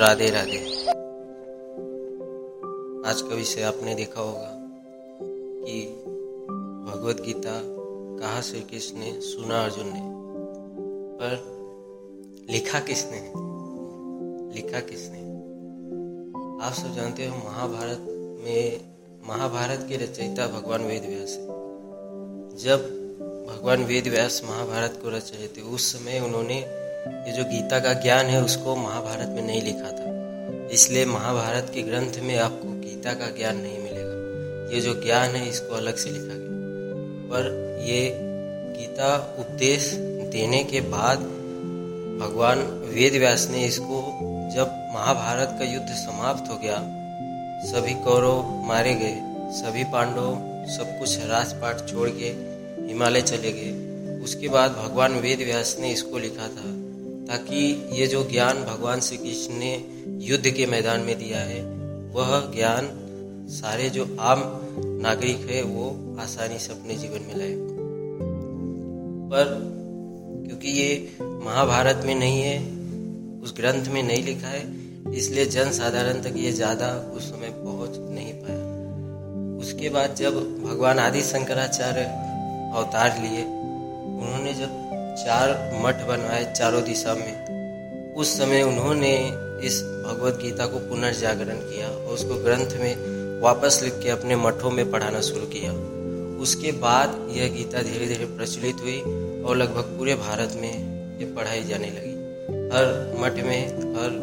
राधे राधे। आज का विषय आपने देखा होगा कि भगवद् गीता कहा श्री कृष्ण ने, सुना अर्जुन ने, पर लिखा किसने है? लिखा किसने? आप सब जानते हो महाभारत के रचयिता भगवान वेदव्यास है। जब भगवान वेदव्यास महाभारत को रच रहे थे उस समय उन्होंने ये जो गीता का ज्ञान है उसको महाभारत में नहीं लिखा था, इसलिए महाभारत के ग्रंथ में आपको गीता का ज्ञान नहीं मिलेगा। ये जो ज्ञान है इसको अलग से लिखा गया, पर ये गीता उपदेश देने के बाद भगवान वेदव्यास ने इसको, जब महाभारत का युद्ध समाप्त हो गया, सभी कौरव मारे गए, सभी पांडव सब कुछ राजपाट छोड़ के हिमालय चले गए, उसके बाद भगवान वेदव्यास ने इसको लिखा था ताकि ये जो ज्ञान भगवान श्री कृष्ण ने युद्ध के मैदान में दिया है वह ज्ञान सारे जो आम नागरिक है वो आसानी से अपने जीवन में लाए। पर क्योंकि ये महाभारत में नहीं है, उस ग्रंथ में नहीं लिखा है, इसलिए जन साधारण तक ये ज़्यादा उस समय पहुंच नहीं पाया। उसके बाद जब भगवान आदि शंकराचार्य अवतार लिए, उन्होंने जब चार मठ बनवाए चारों दिशा में, उस समय उन्होंने इस भगवद गीता को पुनर्जागरण किया और उसको ग्रंथ में वापस लिख के अपने मठों में पढ़ाना शुरू किया। उसके बाद यह गीता धीरे धीरे प्रचलित हुई और लगभग पूरे भारत में ये पढ़ाई जाने लगी। हर मठ में, हर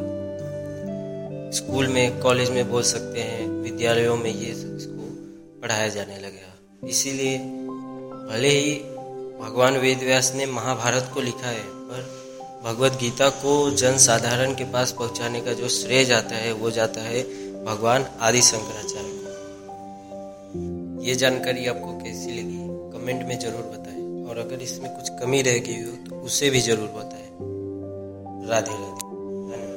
स्कूल में, कॉलेज में बोल सकते हैं, विद्यालयों में ये इसको पढ़ाया जाने लगा। इसीलिए भले ही भगवान वेदव्यास ने महाभारत को लिखा है, पर भगवद गीता को जन साधारण के पास पहुंचाने का जो श्रेय जाता है वो जाता है भगवान आदि शंकराचार्य को। ये जानकारी आपको कैसी लगी कमेंट में जरूर बताएं, और अगर इसमें कुछ कमी रह गई हो तो उसे भी जरूर बताएं। राधे राधे।